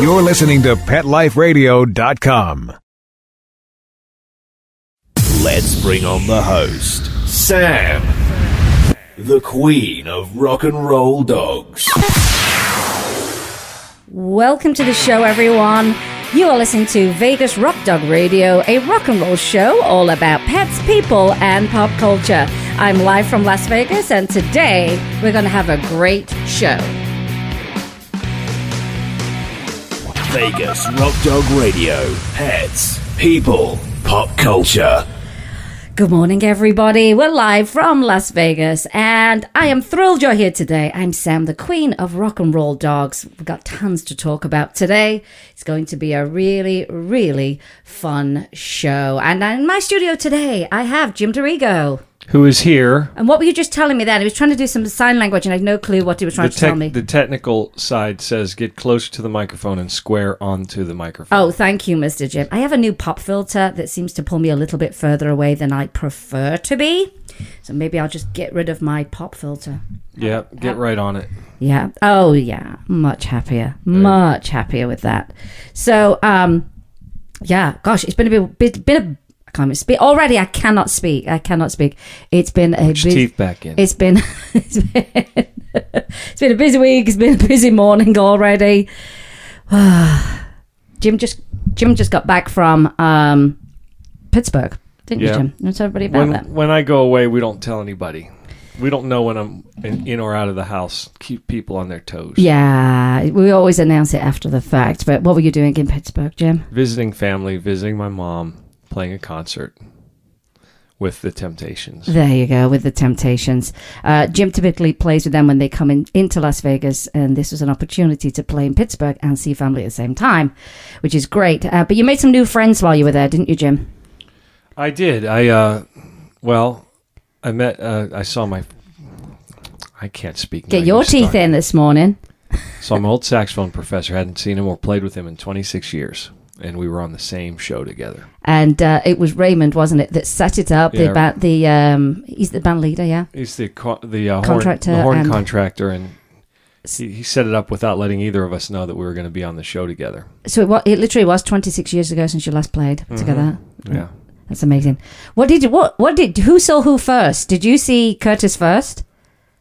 You're listening to PetLifeRadio.com. Let's bring on the host, Sam, the queen of rock and roll dogs. Welcome to the show, everyone. You are listening to Vegas Rock Dog Radio, a rock and roll show all about pets, people, and pop culture. I'm live from Las Vegas, and today we're going to have a great show. Vegas Rock Dog Radio, pets, people, pop culture. Good morning, everybody. We're live from Las Vegas, and I am thrilled you're here today. I'm Sam, the queen of rock and roll dogs. We've got tons to talk about today. It's going to be a really, really fun show. And in my studio today, I have Jim Dorigo, who is here. And what were you just telling me then? He was trying to do some sign language, and I had no clue what he was trying to tell me. The technical side says get close to the microphone and square onto the microphone. Oh, thank you, Mr. Jim. I have a new pop filter that seems to pull me a little bit further away than I prefer to be. So maybe I'll just get rid of my pop filter. Yeah, get right on it. Yeah. Oh, yeah. Much happier. Right. Much happier with that. So, yeah. Gosh, it's been a bit I can't speak already. I cannot speak. It's been a teeth back in. It's been a busy week. It's been a busy morning already. Jim just got back from Pittsburgh, didn't you, Jim? Let's tell everybody about that. When I go away, we don't tell anybody. We don't know when I'm in or out of the house. Keep people on their toes. Yeah, we always announce it after the fact. But what were you doing in Pittsburgh, Jim? Visiting family, visiting my mom. Playing a concert with the Temptations. There you go, with the Temptations. Jim typically plays with them when they come into Las Vegas, and this was an opportunity to play in Pittsburgh and see family at the same time, which is great. But you made some new friends while you were there, didn't you, Jim? I did. I can't speak. Get your teeth in this morning. So my old saxophone professor, hadn't seen him or played with him in 26 years. And we were on the same show together. And it was Raymond, wasn't it, that set it up? Yeah. He's the band leader, yeah? He's the contractor, horn contractor, and he set it up without letting either of us know that we were going to be on the show together. So it literally was 26 years ago since you last played together. Yeah, that's amazing. Who saw who first? Did you see Curtis first?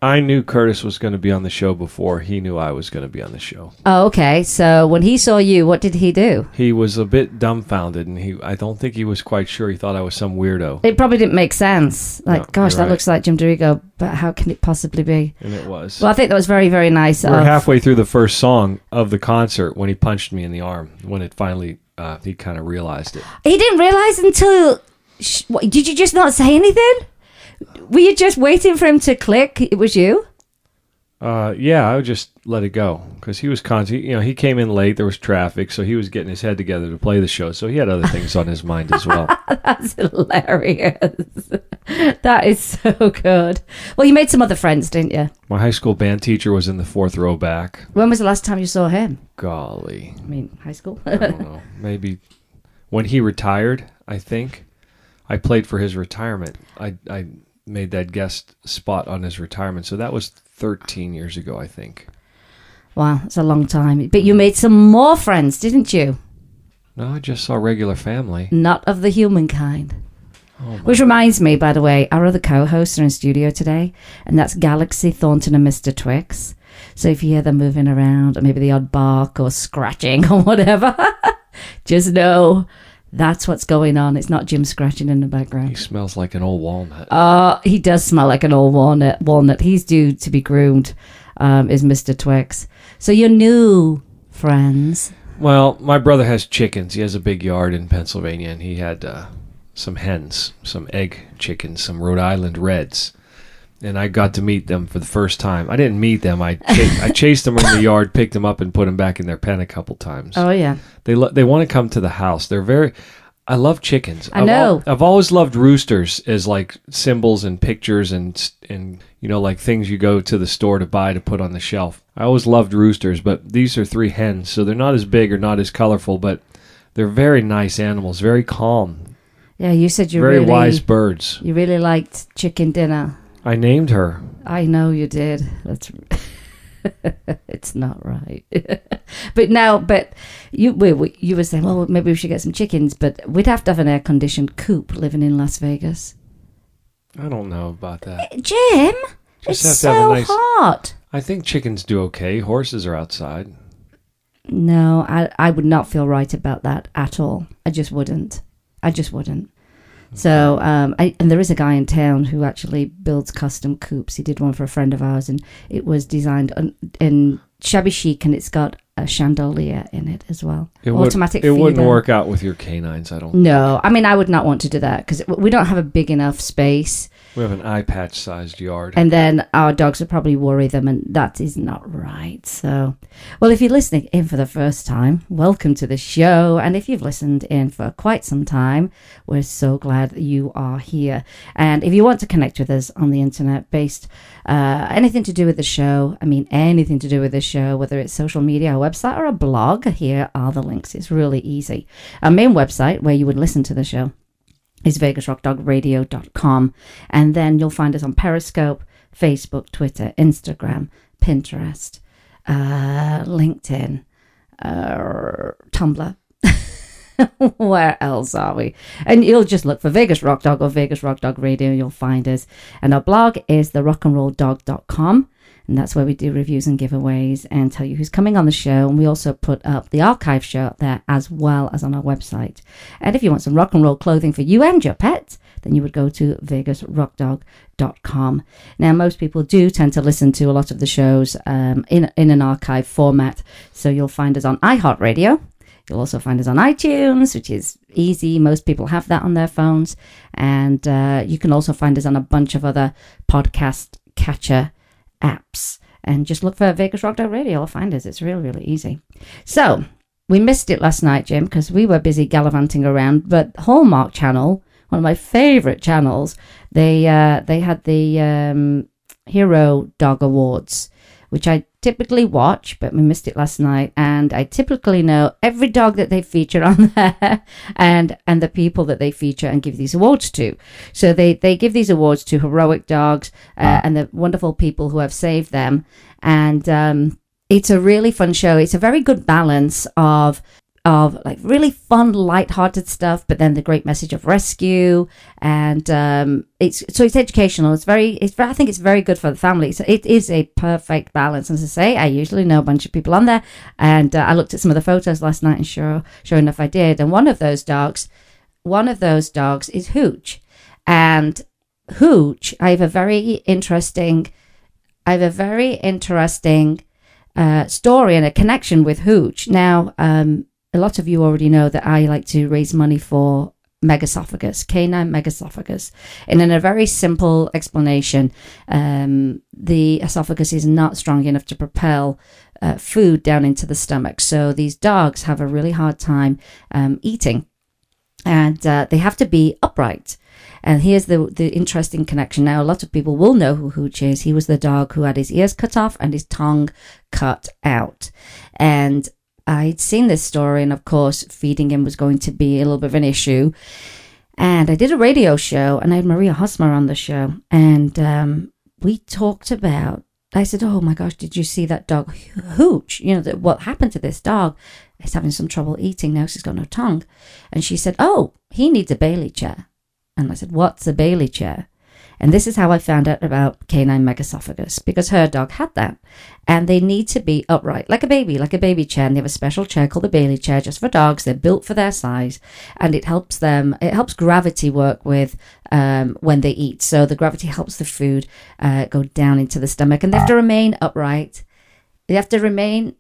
I knew Curtis was going to be on the show before he knew I was going to be on the show. Oh, okay. So when he saw you, what did he do? He was a bit dumbfounded, and I don't think he was quite sure. He thought I was some weirdo. It probably didn't make sense. Like, no, gosh, that looks like Jim Dorigo, but how can it possibly be? And it was. Well, I think that was very, very nice. We're halfway through the first song of the concert when he punched me in the arm, when it finally, he kind of realized it. He didn't realize until... Did you just not say anything? Were you just waiting for him to click? It was you? Yeah, I would just let it go because he was conscious. You know, he came in late. There was traffic, so he was getting his head together to play the show. So he had other things on his mind as well. That's hilarious. That is so good. Well, you made some other friends, didn't you? My high school band teacher was in the fourth row back. When was the last time you saw him? Golly. I mean, high school? I don't know. Maybe when he retired, I think. I played for his retirement. I made that guest spot on his retirement. So that was 13 years ago, I think. Wow, that's a long time. But you made some more friends, didn't you? No, I just saw regular family. Not of the humankind. Oh, which reminds me, by the way, our other co-hosts are in studio today, and that's Galaxy, Thornton, and Mr. Twix. So if you hear them moving around, or maybe the odd bark or scratching or whatever, just know... That's what's going on. It's not Jim scratching in the background. He smells like an old walnut. He does smell like an old walnut. He's due to be groomed, is Mr. Twix. So your new friends. Well, my brother has chickens. He has a big yard in Pennsylvania, and he had some hens, some egg chickens, some Rhode Island Reds. And I got to meet them for the first time. I didn't meet them. I chased them around the yard, picked them up, and put them back in their pen a couple times. Oh, yeah. They want to come to the house. They're very... I love chickens. I know. I've always loved roosters as like symbols and pictures and you know, like things you go to the store to buy to put on the shelf. I always loved roosters, but these are three hens, so they're not as big or not as colorful, but they're very nice animals, very calm. Yeah, you said you're very wise birds. You really liked chicken dinner. I named her. I know you did. That's It's not right. But you were saying, well, maybe we should get some chickens, but we'd have to have an air-conditioned coop living in Las Vegas. I don't know about that. Jim, it's so hot. I think chickens do okay. Horses are outside. No, I would not feel right about that at all. I just wouldn't. Okay. So, and there is a guy in town who actually builds custom coops. He did one for a friend of ours, and it was designed in shabby chic, and it's got a chandelier in it as well. It wouldn't work out with your canines, I don't think. No, I mean, I would not want to do that because we don't have a big enough space. We have an eye patch-sized yard. And then our dogs would probably worry them, and that is not right. So, well, if you're listening in for the first time, welcome to the show. And if you've listened in for quite some time, we're so glad that you are here. And if you want to connect with us on the internet based anything to do with the show, whether it's social media, our website, or a blog, here are the links. It's really easy. Our main website where you would listen to the show is VegasRockDogRadio.com, and then you'll find us on Periscope, Facebook, Twitter, Instagram, Pinterest, LinkedIn, Tumblr. Where else are we? And you'll just look for Vegas Rock Dog or Vegas Rock Dog Radio, you'll find us. And our blog is therockandrolldog.com, and that's where we do reviews and giveaways and tell you who's coming on the show. And we also put up the archive show up there as well as on our website. And if you want some rock and roll clothing for you and your pet, then you would go to vegasrockdog.com. Now, most people do tend to listen to a lot of the shows in an archive format. So you'll find us on iHeartRadio. You'll also find us on iTunes, which is easy. Most people have that on their phones. And you can also find us on a bunch of other podcast catcher apps, and just look for Vegas Rock Dog Radio or find us. It's really, really easy. So we missed it last night, Jim, because we were busy gallivanting around. But Hallmark Channel, one of my favorite channels, they had the Hero Dog Awards, which I typically watch, but we missed it last night. And I typically know every dog that they feature on there and the people that they feature and give these awards to. So they give these awards to heroic dogs and the wonderful people who have saved them. And it's a really fun show. It's a very good balance of like really fun, lighthearted stuff, but then the great message of rescue, and it's educational. I think it's very good for the family. So it is a perfect balance. As I say, I usually know a bunch of people on there, and I looked at some of the photos last night, and sure enough, I did. And one of those dogs is Hooch, and Hooch, I have a very interesting story and a connection with Hooch. Now, a lot of you already know that I like to raise money for canine megaesophagus. And in a very simple explanation, the esophagus is not strong enough to propel food down into the stomach. So these dogs have a really hard time eating, and they have to be upright. And here's the interesting connection. Now, a lot of people will know who Hooch is. He was the dog who had his ears cut off and his tongue cut out. And I'd seen this story, and of course feeding him was going to be a little bit of an issue. And I did a radio show, and I had Maria Hosmer on the show, and we talked about, I said, oh my gosh, did you see that dog Hooch? You know, what happened to this dog? It's having some trouble eating now because he's got no tongue. And she said, oh, he needs a Bailey chair. And I said, what's a Bailey chair? And this is how I found out about canine megaesophagus, because her dog had that. And they need to be upright, like a baby chair. And they have a special chair called the Bailey chair just for dogs. They're built for their size, and it helps gravity work with when they eat. So the gravity helps the food go down into the stomach, and they have to remain upright. They have to remain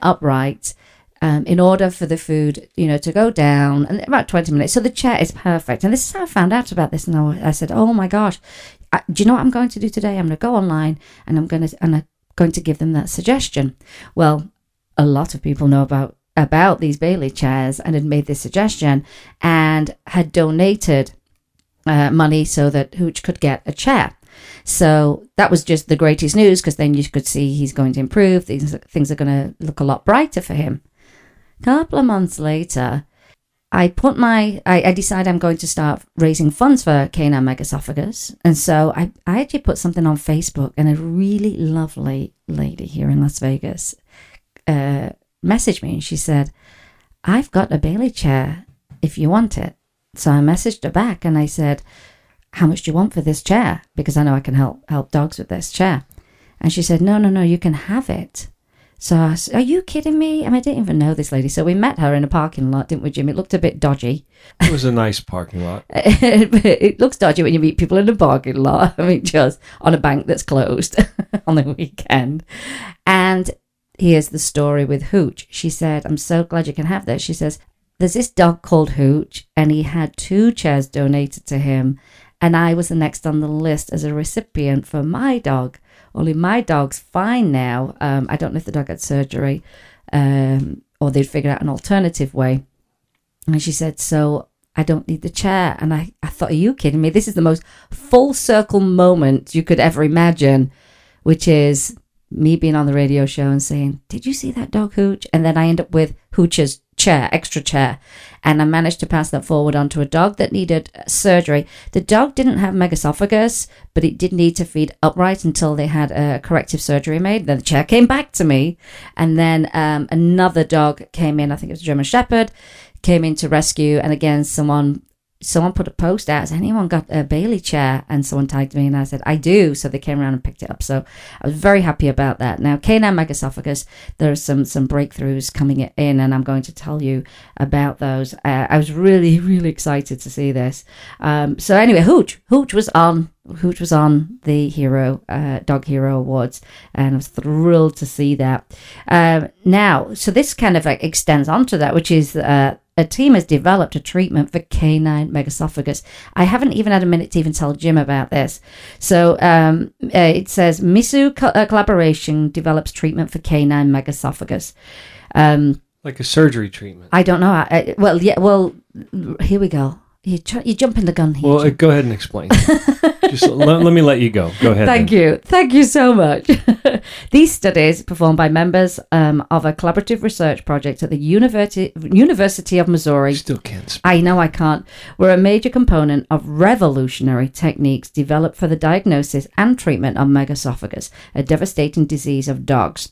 upright in order for the food, to go down, and about 20 minutes. So the chair is perfect. And this is how I found out about this. And I said, oh my gosh, do you know what I'm going to do today? I'm going to go online, and I'm going to give them that suggestion. Well, a lot of people know about these Bailey chairs and had made this suggestion and had donated money so that Hooch could get a chair. So that was just the greatest news, because then you could see he's going to improve. Things are going to look a lot brighter for him. Couple of months later, I decide I'm going to start raising funds for canine megaesophagus. And so I actually put something on Facebook, and a really lovely lady here in Las Vegas messaged me, and she said, I've got a Bailey chair if you want it. So I messaged her back and I said, how much do you want for this chair? Because I know I can help dogs with this chair. And she said, no, you can have it. So I said, are you kidding me? I mean, I didn't even know this lady. So we met her in a parking lot, didn't we, Jim? It looked a bit dodgy. It was a nice parking lot. It looks dodgy when you meet people in a parking lot. I mean, just on a bank that's closed on the weekend. And here's the story with Hooch. She said, I'm so glad you can have this. She says, there's this dog called Hooch, and he had 2 chairs donated to him. And I was the next on the list as a recipient for my dog. Only my dog's fine now. I don't know if the dog had surgery or they'd figured out an alternative way. And she said, so I don't need the chair. And I thought, are you kidding me? This is the most full circle moment you could ever imagine, which is me being on the radio show and saying, did you see that dog Hooch? And then I end up with Hooch's chair, extra chair. And I managed to pass that forward onto a dog that needed surgery. The dog didn't have megaesophagus, but it did need to feed upright until they had a corrective surgery made. Then the chair came back to me. And then another dog came in, I think it was a German Shepherd, came in to rescue. And again, someone put a post out, has anyone got a Bailey chair? And someone tagged me, and I said, I do. So they came around and picked it up. So I was very happy about that. Now, canine megaesophagus, there are some breakthroughs coming in, and I'm going to tell you about those. I was really, really excited to see this. So anyway, Hooch was on the Dog Hero Awards, and I was thrilled to see that. Now, so this kind of extends onto that, which is a team has developed a treatment for canine megaesophagus. I haven't even had a minute to even tell Jim about this. So it says, MISU collaboration develops treatment for canine megaesophagus. Like a surgery treatment. I don't know. Well, here we go. You're jumping the gun here. Well, Jim, go ahead and explain. Just let me let you go. Go ahead. Thank you. Thank you so much. These studies, performed by members of a collaborative research project at the University of Missouri. Still can't speak. I know I can't. Were a major component of revolutionary techniques developed for the diagnosis and treatment of megaesophagus, a devastating disease of dogs.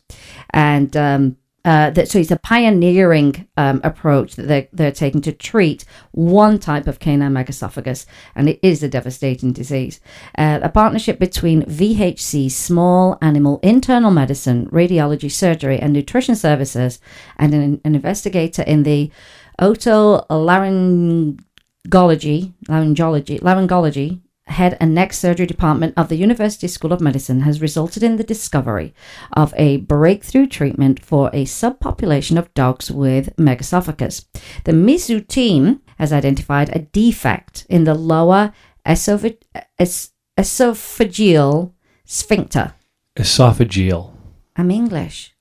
And so it's a pioneering approach that they're taking to treat one type of canine megaesophagus, and it is a devastating disease. A partnership between VHC, Small Animal Internal Medicine, Radiology, Surgery, and Nutrition Services, and an investigator in the Otolaryngology, Head and Neck Surgery Department of the University School of Medicine has resulted in the discovery of a breakthrough treatment for a subpopulation of dogs with megaesophagus. The MISU team has identified a defect in the lower esophageal sphincter. Esophageal. I'm English.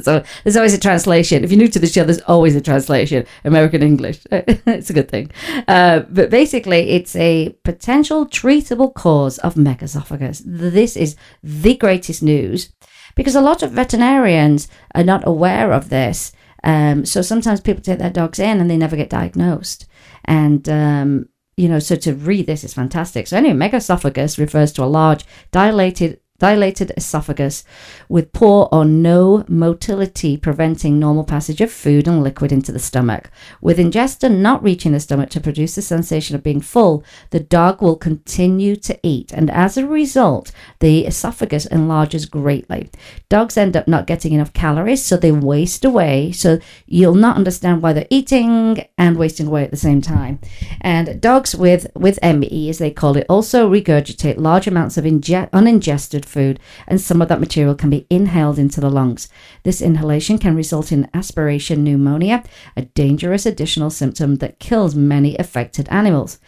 So there's always a translation. If you're new to the show, there's always a translation. American English. It's a good thing. But basically, it's a potential treatable cause of megaesophagus. This is the greatest news because a lot of veterinarians are not aware of this. So sometimes people take their dogs in and they never get diagnosed. And so to read this is fantastic. So anyway, megaesophagus refers to a large dilated esophagus with poor or no motility preventing normal passage of food and liquid into the stomach. With ingestion not reaching the stomach to produce the sensation of being full, the dog will continue to eat, and as a result, the esophagus enlarges greatly. Dogs end up not getting enough calories, so they waste away, so you'll not understand why they're eating and wasting away at the same time. And dogs with ME, as they call it, also regurgitate large amounts of uningested food, and some of that material can be inhaled into the lungs. This inhalation can result in aspiration pneumonia, a dangerous additional symptom that kills many affected animals.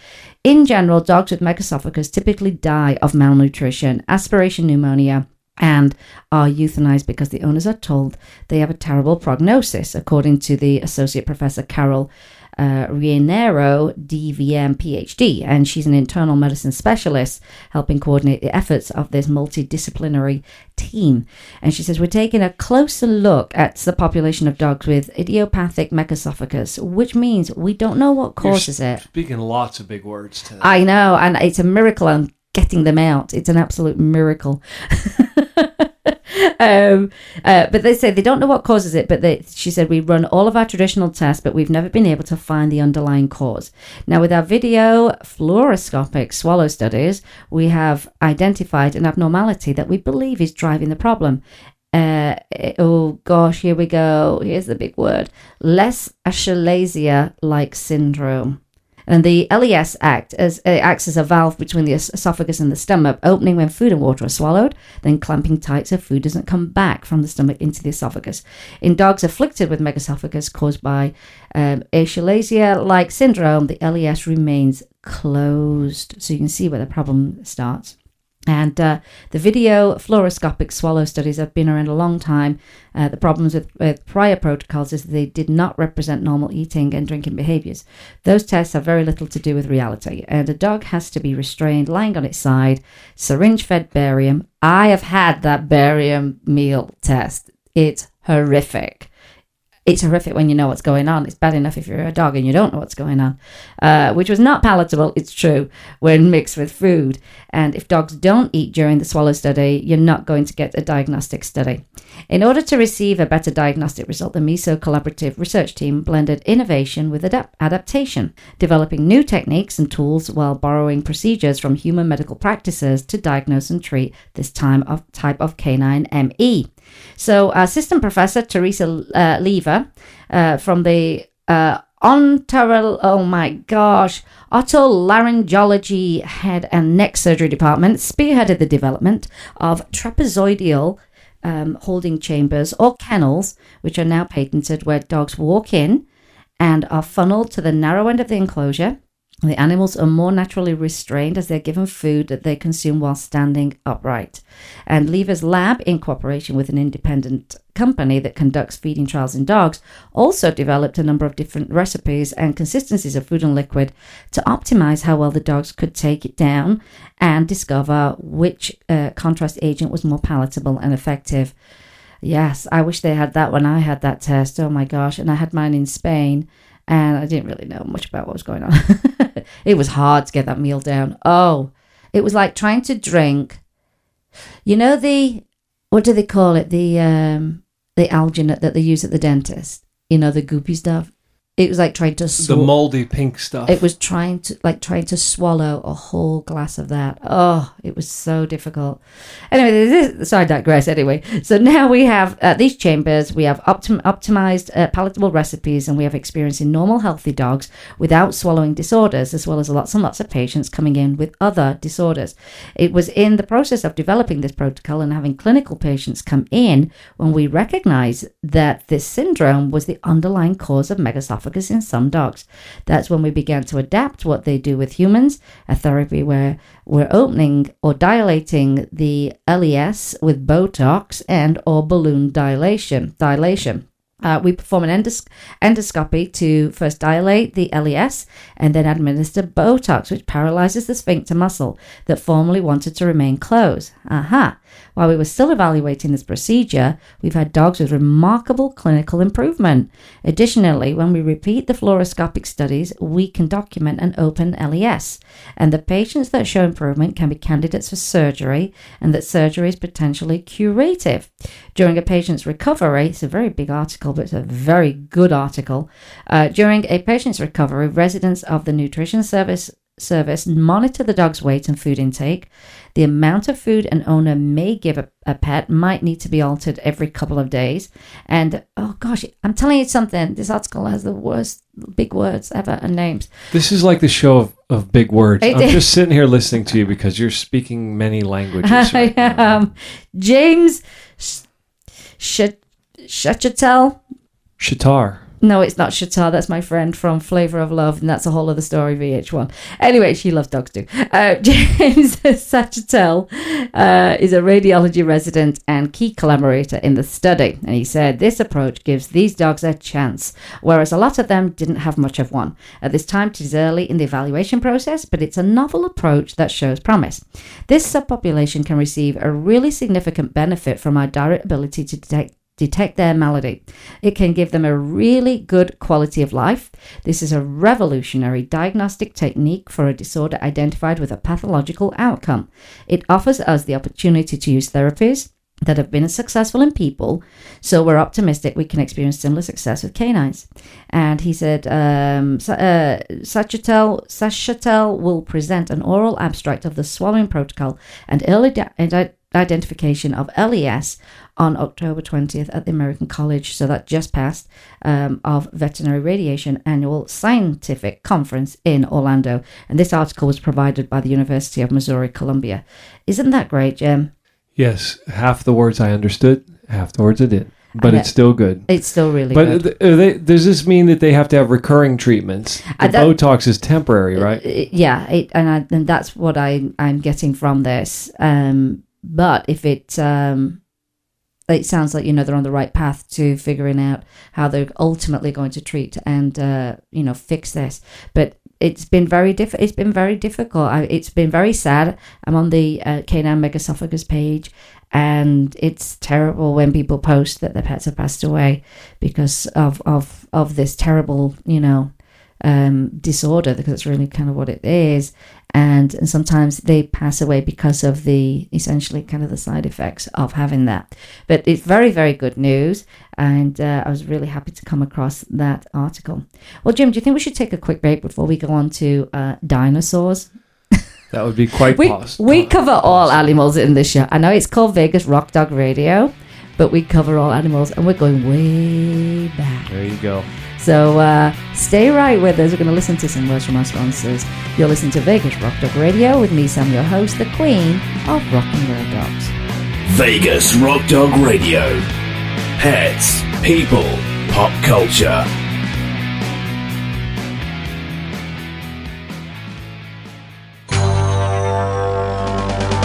In general, dogs with megaesophagus typically die of malnutrition, aspiration pneumonia, and are euthanized because the owners are told they have a terrible prognosis, according to the associate professor Carol Rienero, DVM, PhD, and she's an internal medicine specialist helping coordinate the efforts of this multidisciplinary team. And she says, we're taking a closer look at the population of dogs with idiopathic megaesophagus, which means we don't know what causes it. Speaking lots of big words today. I know, and it's a miracle I'm getting them out. It's an absolute miracle. But they say they don't know what causes it, but she said, we run all of our traditional tests, but we've never been able to find the underlying cause. Now, with our video fluoroscopic swallow studies, we have identified an abnormality that we believe is driving the problem. Here we go. Here's the big word. LES achalasia-like syndrome. And the LES acts as a valve between the esophagus and the stomach, opening when food and water are swallowed, then clamping tight so food doesn't come back from the stomach into the esophagus. In dogs afflicted with megaesophagus caused by achalasia-like syndrome, the LES remains closed. So you can see where the problem starts. And the video fluoroscopic swallow studies have been around a long time. The problems with prior protocols is they did not represent normal eating and drinking behaviors. Those tests have very little to do with reality. And a dog has to be restrained, lying on its side, syringe-fed barium. I have had that barium meal test. It's horrific. It's horrific when you know what's going on. It's bad enough if you're a dog and you don't know what's going on, which was not palatable, it's true, when mixed with food. And if dogs don't eat during the swallow study, you're not going to get a diagnostic study. In order to receive a better diagnostic result, the MISO collaborative research team blended innovation with adaptation, developing new techniques and tools while borrowing procedures from human medical practices to diagnose and treat this type of canine ME. So our assistant professor, Teresa Lever, from the Otolaryngology Head and Neck Surgery Department, spearheaded the development of trapezoidal holding chambers or kennels, which are now patented, where dogs walk in and are funneled to the narrow end of the enclosure. The animals are more naturally restrained as they're given food that they consume while standing upright. And Lever's lab, in cooperation with an independent company that conducts feeding trials in dogs, also developed a number of different recipes and consistencies of food and liquid to optimize how well the dogs could take it down and discover which contrast agent was more palatable and effective. Yes, I wish they had that when I had that test. Oh my gosh. And I had mine in Spain. And I didn't really know much about what was going on. It was hard to get that meal down. Oh, it was like trying to drink. You know what do they call it? The alginate that they use at the dentist. You know, the goopy stuff. It was like trying to swallow. The moldy pink stuff. It was trying to swallow a whole glass of that. Oh, it was so difficult. Anyway, so I digress anyway. So now we have these chambers. We have optimized palatable recipes, and we have experience in normal healthy dogs without swallowing disorders, as well as lots and lots of patients coming in with other disorders. It was in the process of developing this protocol and having clinical patients come in when we recognized that this syndrome was the underlying cause of megaesophagus in some dogs. That's when we began to adapt what they do with humans, a therapy where we're opening or dilating the LES with Botox and or balloon dilation. We perform an endoscopy to first dilate the LES and then administer Botox, which paralyzes the sphincter muscle that formerly wanted to remain closed. Aha! While we were still evaluating this procedure, we've had dogs with remarkable clinical improvement. Additionally, when we repeat the fluoroscopic studies, we can document an open LES, and the patients that show improvement can be candidates for surgery, and that surgery is potentially curative. During a patient's recovery, it's a very big article, but it's a very good article. During a patient's recovery, residents of the nutrition service monitor the dog's weight and food intake. The amount of food an owner may give a pet might need to be altered every couple of days. And oh gosh, I'm telling you something, this article has the worst big words ever and names. This is like the show of big words. I'm just sitting here listening to you because you're speaking many languages. Right I am. James Schachtel. No, it's not Shatar. That's my friend from Flavor of Love, and that's a whole other story, VH1. Anyway, she loves dogs too. James Schachtel is a radiology resident and key collaborator in the study, and he said this approach gives these dogs a chance, whereas a lot of them didn't have much of one. At this time, it is early in the evaluation process, but it's a novel approach that shows promise. This subpopulation can receive a really significant benefit from our direct ability to detect their malady. It can give them a really good quality of life. This is a revolutionary diagnostic technique for a disorder identified with a pathological outcome. It offers us the opportunity to use therapies that have been successful in people, so we're optimistic we can experience similar success with canines. And he said Schachtel will present an oral abstract of the swallowing protocol and early identification of LES on October 20th at the American College, so that just passed, of Veterinary Radiation Annual Scientific Conference in Orlando. And this article was provided by the University of Missouri, Columbia. Isn't that great, Jim? Yes. Half the words I understood, half the words I didn't. But it's still good. It's still really good. But does this mean that they have to have recurring treatments? Botox is temporary, right? Yeah, and that's what I'm getting from this. But if it sounds like, they're on the right path to figuring out how they're ultimately going to treat and, fix this. But it's been very difficult. It's been very sad. I'm on the canine megaesophagus page, and it's terrible when people post that their pets have passed away because of this terrible, disorder, because it's really kind of what it is. And sometimes they pass away because of the side effects of having that. But it's very, very good news. And I was really happy to come across that article. Well, Jim, do you think we should take a quick break before we go on to dinosaurs? That would be quite possible. We cover all animals in this show. I know it's called Vegas Rock Dog Radio, but we cover all animals, and we're going way back. There you go. So stay right with us. We're going to listen to some words from our sponsors. You're listening to Vegas Rock Dog Radio with me, Sam, your host, the queen of rock and roll dogs. Vegas Rock Dog Radio. Pets, people, pop culture.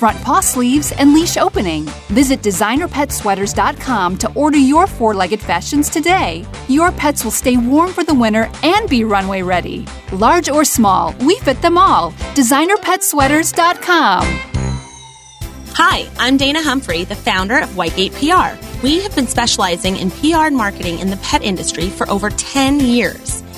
front paw sleeves, and leash opening. Visit DesignerPetsweaters.com to order your four-legged fashions today. Your pets will stay warm for the winter and be runway ready. Large or small, we fit them all. DesignerPetsweaters.com. Hi, I'm Dana Humphrey, the founder of Whitegate PR. We have been specializing in PR and marketing in the pet industry for over 10 years.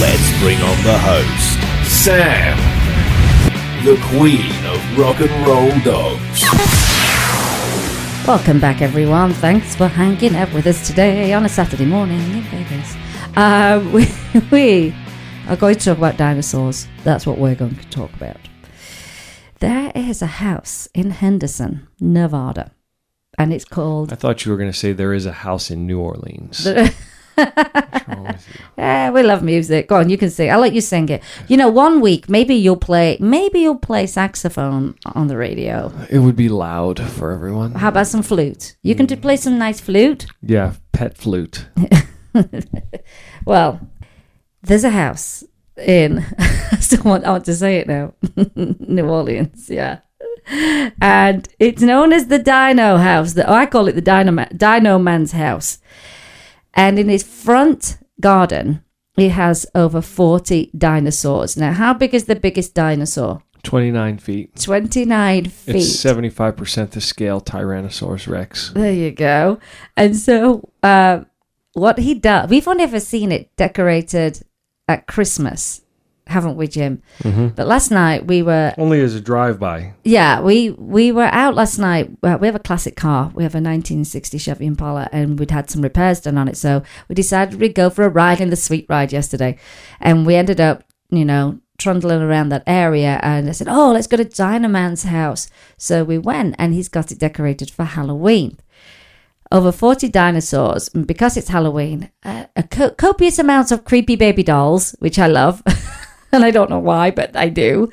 Let's bring on the host, Sam, the queen of rock and roll dogs. Welcome back, everyone. Thanks for hanging out with us today on a Saturday morning in Vegas. We are going to talk about dinosaurs. That's what we're going to talk about. There is a house in Henderson, Nevada, and it's called... I thought you were going to say there is a house in New Orleans. We love music. Go on, you can sing. I'll let you sing it. One week, maybe you'll play saxophone on the radio. It would be loud for everyone. How about some flute? You can play some nice flute. Yeah, pet flute. Well, there's a house in... I want to say it now. New Orleans, yeah. And it's known as the Dino House. I call it the Dino Man's House. And in his front garden, he has over 40 dinosaurs. Now, how big is the biggest dinosaur? 29 feet. 29 feet. It's 75% the scale Tyrannosaurus Rex. There you go. And so what he does, we've only ever seen it decorated at Christmas, haven't we, Jim? Mm-hmm. But last night we were... Only as a drive-by. Yeah, we were out last night. We have a classic car. We have a 1960 Chevy Impala, and we'd had some repairs done on it. So we decided we'd go for a ride in the sweet ride yesterday. And we ended up, you know, trundling around that area. And I said, oh, let's go to Dynaman's house. So we went, and he's got it decorated for Halloween. Over 40 dinosaurs, and because it's Halloween, copious amounts of creepy baby dolls, which I love. And I don't know why, but I do.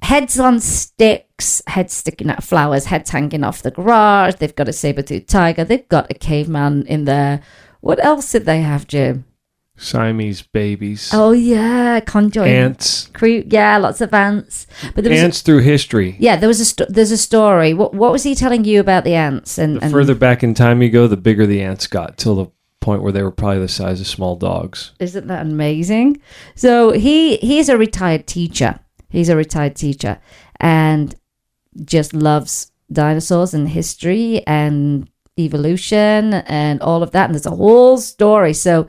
Heads on sticks, heads sticking out flowers, heads hanging off the garage. They've got a saber-toothed tiger. They've got a caveman in there. What else did they have, Jim? Siamese babies. Oh, yeah. Conjoined. Ants. Yeah, lots of ants. But there was ants through history. Yeah, there was there's a story. What was he telling you about the ants? And further back in time you go, the bigger the ants got, till the point where they were probably the size of small dogs. Isn't that amazing? So he's a retired teacher. He's a retired teacher and just loves dinosaurs and history and evolution and all of that. And there's a whole story. So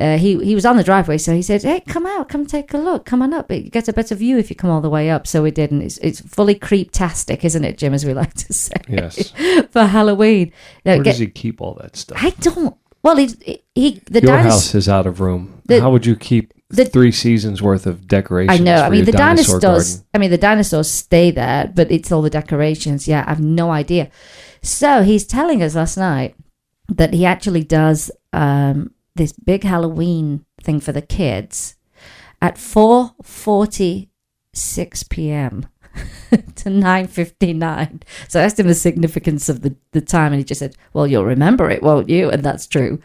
he was on the driveway. So he said, hey, come out, come take a look, come on up. You get a better view if you come all the way up. So we did. And it's fully creep-tastic, isn't it, Jim, as we like to say? Yes. For Halloween. Now, where does he keep all that stuff? I don't. Well, house is out of room. How would you keep three seasons worth of decorations? I know. I mean, the dinosaurs stay there, but it's all the decorations. Yeah, I have no idea. So he's telling us last night that he actually does this big Halloween thing for the kids at 4:46 p.m. to 9:59. So I asked him the significance of the time, and he just said, well, you'll remember it, won't you? And that's true.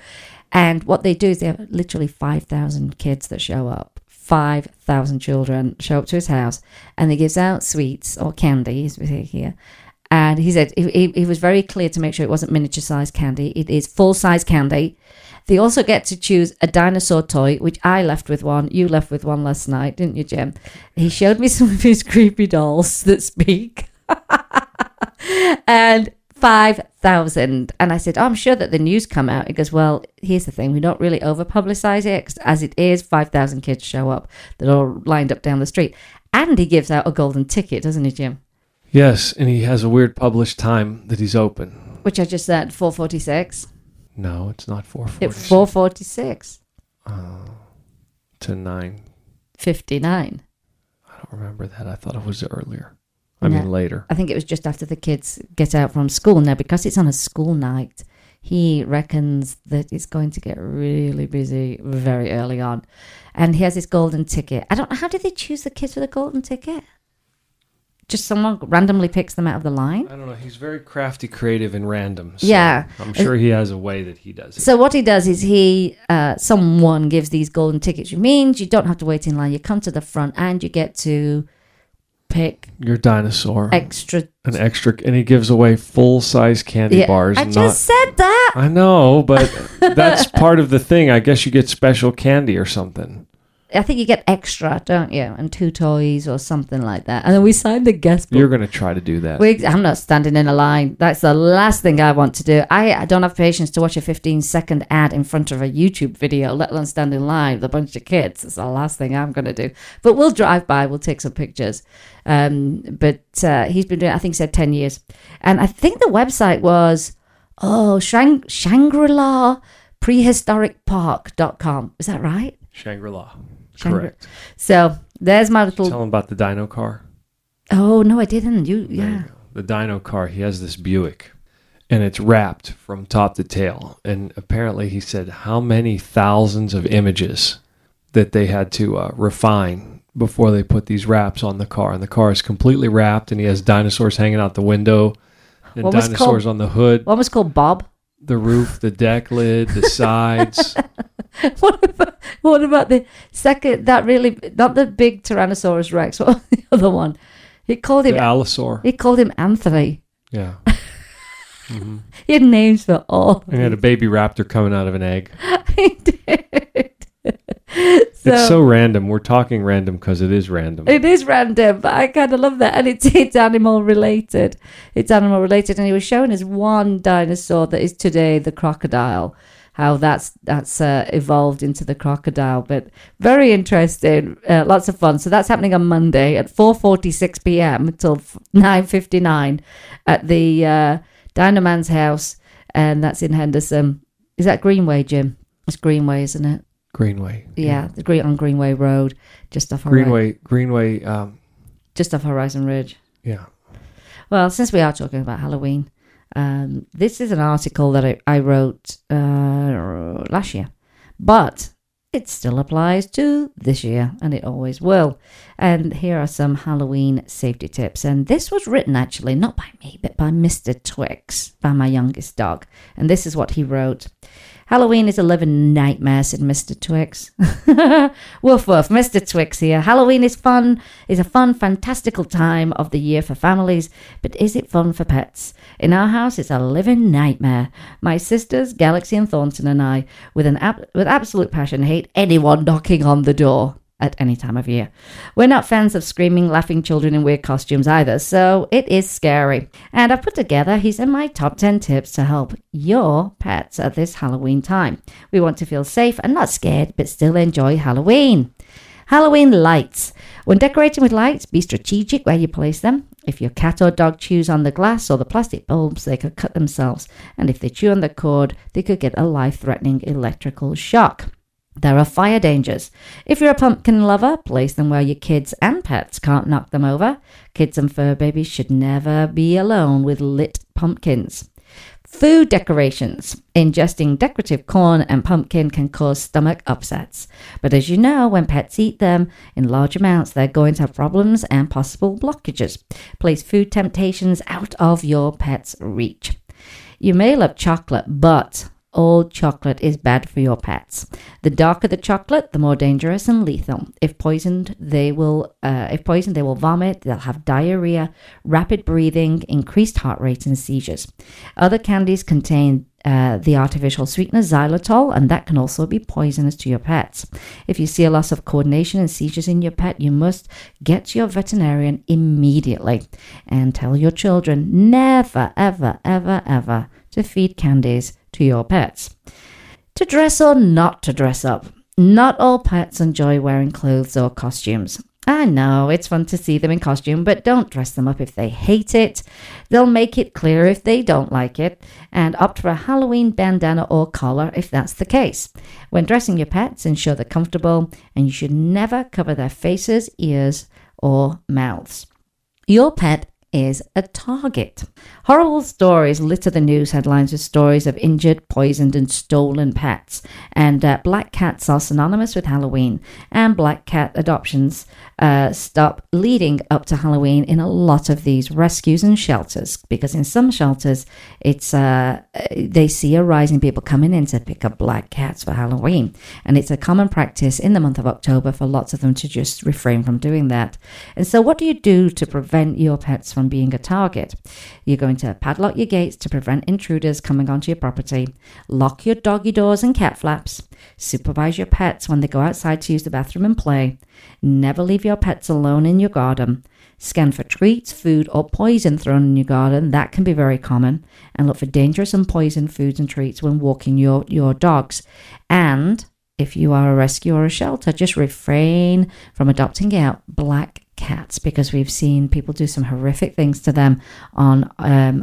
And what they do is they have literally 5,000 kids that show up. 5,000 children show up to his house, and he gives out sweets or candy, as we say here. And he said he was very clear to make sure it wasn't miniature-sized candy. It is full-size candy. They also get to choose a dinosaur toy, which I left with one. You left with one last night, didn't you, Jim? He showed me some of his creepy dolls that speak. And 5,000. And I said, oh, I'm sure that the news come out. He goes, well, here's the thing. We don't really over-publicize it. 'Cause as it is, 5,000 kids show up. They're all lined up down the street. And he gives out a golden ticket, doesn't he, Jim? Yes, and he has a weird published time that he's open. Which I just said, 4:46. No, it's not 4:46. It's 4:46. To 9:59. I don't remember that. I thought it was earlier. I mean later. I think it was just after the kids get out from school. Now, because it's on a school night, he reckons that it's going to get really busy very early on. And he has his golden ticket. I don't know. How did they choose the kids with a golden ticket? Just someone randomly picks them out of the line? I don't know. He's very crafty, creative, and random. So yeah. I'm sure he has a way that he does it. So what he does is someone gives these golden tickets. It means you don't have to wait in line. You come to the front and you get to pick... your dinosaur. An extra. And he gives away full-size candy bars. I just said that. I know, but that's part of the thing. I guess you get special candy or something. I think you get extra, don't you? And 2 toys or something like that. And then we signed the guest book. You're going to try to do that. I'm not standing in a line. That's the last thing I want to do. I don't have patience to watch a 15-second ad in front of a YouTube video, let alone stand in line with a bunch of kids. That's the last thing I'm going to do. But we'll drive by. We'll take some pictures. But he's been doing, I think he said 10 years. And I think the website was, Shangri-La prehistoricpark.com. Is that right? Shangri-La. Correct. So there's my little... Tell him about the dino car. Oh, no, I didn't. You the dino car. He has this Buick, and it's wrapped from top to tail. And apparently he said how many thousands of images that they had to refine before they put these wraps on the car. And the car is completely wrapped, and he has dinosaurs hanging out the window, and on the hood. One was called Bob. The roof, the deck lid, the sides... What about the second, that really, not the big Tyrannosaurus Rex, what was the other one? He called him... the Allosaur. He called him Anthony. Yeah. Mm-hmm. He had names for all. And he had a baby raptor coming out of an egg. He did. It's so random. We're talking random because it is random. It is random, but I kind of love that. And it's animal related. It's animal related. And he was showing us one dinosaur that is today the crocodile, how that's evolved into the crocodile. But very interesting. Lots of fun. So that's happening on Monday at 4:46 p.m. till 9:59 at the Dynaman's house. And that's in Henderson. Is that Greenway, Jim? It's Greenway, isn't it? Greenway. Yeah, on Greenway Road, just off Greenway. Just off Horizon Ridge. Yeah. Well, since we are talking about Halloween, this is an article that I wrote last year, but it still applies to this year, and it always will. And here are some Halloween safety tips. And this was written, actually, not by me, but by Mr. Twix, by my youngest dog. And this is what he wrote. Halloween is a living nightmare, said Mr. Twix. Woof woof, Mr. Twix here. Halloween is a fun, fantastical time of the year for families, but is it fun for pets? In our house, it's a living nightmare. My sisters, Galaxy and Thornton, and I, with absolute passion, hate anyone knocking on the door at any time of year. We're not fans of screaming, laughing children in weird costumes either, so it is scary. And I've put together, these are my top 10 tips to help your pets at this Halloween time. We want to feel safe and not scared, but still enjoy Halloween. Halloween lights. When decorating with lights, be strategic where you place them. If your cat or dog chews on the glass or the plastic bulbs, they could cut themselves. And if they chew on the cord, they could get a life-threatening electrical shock. There are fire dangers. If you're a pumpkin lover, place them where your kids and pets can't knock them over. Kids and fur babies should never be alone with lit pumpkins. Food decorations. Ingesting decorative corn and pumpkin can cause stomach upsets. But as you know, when pets eat them in large amounts, they're going to have problems and possible blockages. Place food temptations out of your pet's reach. You may love chocolate, but all chocolate is bad for your pets. The darker the chocolate, the more dangerous and lethal. If poisoned, they will vomit, they'll have diarrhea, rapid breathing, increased heart rate, and seizures. Other candies contain the artificial sweetener xylitol, and that can also be poisonous to your pets. If you see a loss of coordination and seizures in your pet, you must get to your veterinarian immediately, and tell your children never, ever, ever, ever to feed candies to your pets. To dress or not to dress up. Not all pets enjoy wearing clothes or costumes. I know, it's fun to see them in costume, but don't dress them up if they hate it. They'll make it clear if they don't like it, and opt for a Halloween bandana or collar if that's the case. When dressing your pets, ensure they're comfortable, and you should never cover their faces, ears, or mouths. Your pet is a target. Horrible stories litter the news headlines with stories of injured, poisoned, and stolen pets. And black cats are synonymous with Halloween, and black cat adoptions stop leading up to Halloween in a lot of these rescues and shelters, because in some shelters it's they see a rise in people coming in to pick up black cats for Halloween, and it's a common practice in the month of October for lots of them to just refrain from doing that. And so what do you do to prevent your pets from being a target? You're going to padlock your gates to prevent intruders coming onto your property, lock your doggy doors and cat flaps, supervise your pets when they go outside to use the bathroom and play, never leave your pets alone in your garden, scan for treats, food, or poison thrown in your garden. That can be very common. And look for dangerous and poisoned foods and treats when walking your dogs. And if you are a rescue or a shelter, just refrain from adopting out black cats, because we've seen people do some horrific things to them on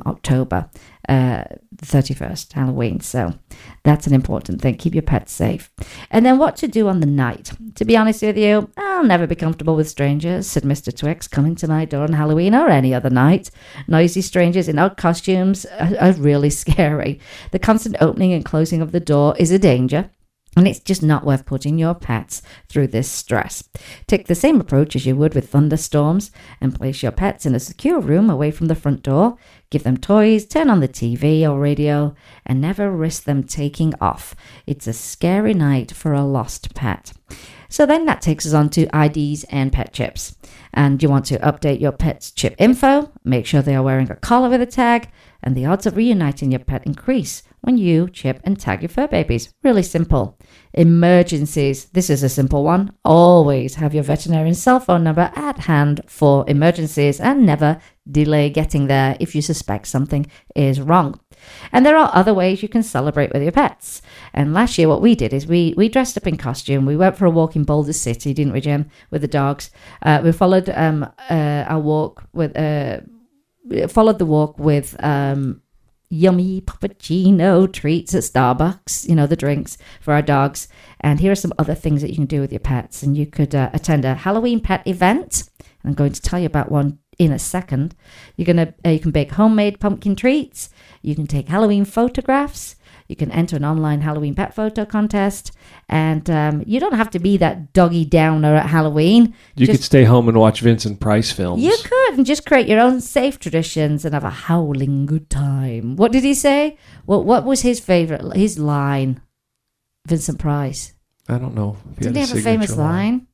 October 31st, Halloween. So that's an important thing. Keep your pets safe. And then what to do on the night. To be honest with you, I'll never be comfortable with strangers, said Mr. Twix, coming to my door on Halloween or any other night. Noisy strangers in odd costumes are really scary. The constant opening and closing of the door is a danger, and it's just not worth putting your pets through this stress. Take the same approach as you would with thunderstorms, and place your pets in a secure room away from the front door. Give them toys, turn on the TV or radio, and never risk them taking off. It's a scary night for a lost pet. So then that takes us on to IDs and pet chips. And you want to update your pet's chip info, make sure they are wearing a collar with a tag, and the odds of reuniting your pet increase when you chip and tag your fur babies. Really simple. Emergencies. This is a simple one. Always have your veterinarian's cell phone number at hand for emergencies and never delay getting there if you suspect something is wrong. And there are other ways you can celebrate with your pets. And last year what we did is we dressed up in costume. We went for a walk in Boulder City, didn't we, Jim, with the dogs. We followed our walk with yummy puppuccino treats at Starbucks, you know, the drinks for our dogs. And here are some other things that you can do with your pets. And you could attend a Halloween pet event. I'm going to tell you about one in a second. You're gonna you can bake homemade pumpkin treats. You can take Halloween photographs. You can enter an online Halloween pet photo contest. And you don't have to be that doggy downer at Halloween. You could stay home and watch Vincent Price films. You could, and just create your own safe traditions and have a howling good time. What did he say? What was his favorite, his line? Vincent Price. I don't know. Didn't he have a famous line?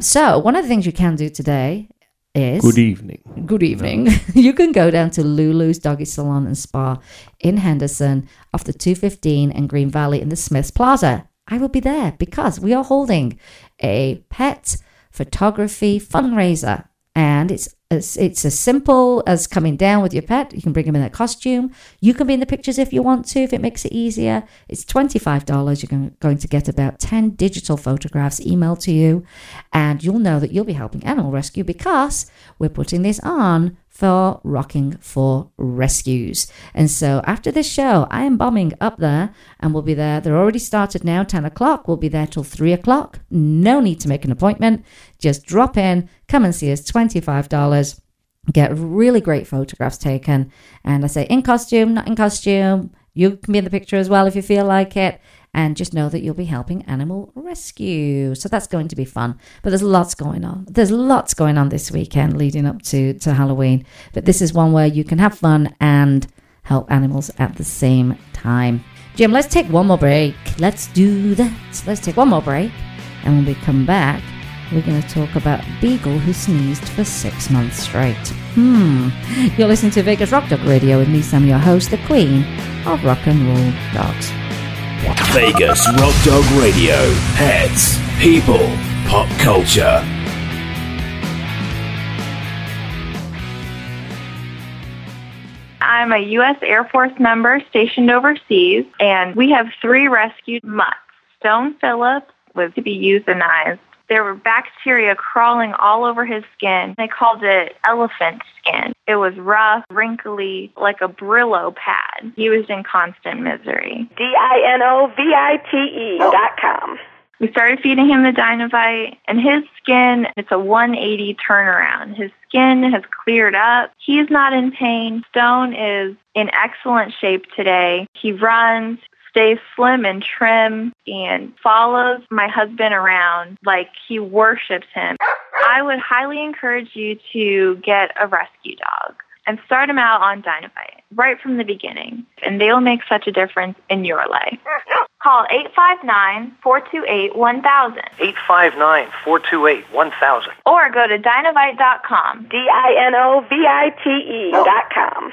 So one of the things you can do today is... Good evening. Good evening. No. You can go down to Lulu's Doggy Salon and Spa in Henderson off the 215 and Green Valley in the Smiths Plaza. I will be there because we are holding a pet photography fundraiser. And it's as simple as coming down with your pet. You can bring them in their costume. You can be in the pictures if you want to, if it makes it easier. It's $25. You're going to get about 10 digital photographs emailed to you. And you'll know that you'll be helping animal rescue because we're putting this on for Rocking for Rescues. And so after this show, I am bombing up there and we'll be there. They're already started now, 10 o'clock. We'll be there till 3 o'clock. No need to make an appointment. Just drop in, come and see us, $25. Get really great photographs taken. And I say in costume, not in costume. You can be in the picture as well if you feel like it. And just know that you'll be helping animal rescue. So that's going to be fun. But there's lots going on. There's lots going on this weekend leading up to Halloween. But this is one where you can have fun and help animals at the same time. Jim, let's take one more break. Let's do that. Let's take one more break. And when we come back, we're going to talk about a beagle who sneezed for 6 months straight. You're listening to Vegas Rock Dog Radio with me, Sam, your host, the queen of rock and roll dogs. Vegas Rock Dog Radio. Pets, people, pop culture. I'm a U.S. Air Force member stationed overseas, and we have 3 rescued mutts. Stone Phillips was to be euthanized. There were bacteria crawling all over his skin. They called it elephant skin. It was rough, wrinkly, like a Brillo pad. He was in constant misery. DINOVITE.com. We started feeding him the Dynavite, and his skin, it's a 180 turnaround. His skin has cleared up. He's not in pain. Stone is in excellent shape today. He runs, stays slim and trim, and follows my husband around like he worships him. I would highly encourage you to get a rescue dog and start him out on Dynavite right from the beginning, and they'll make such a difference in your life. Call 859-428-1000. 859-428-1000. Or go to Dynavite.com. DINOVITE.com.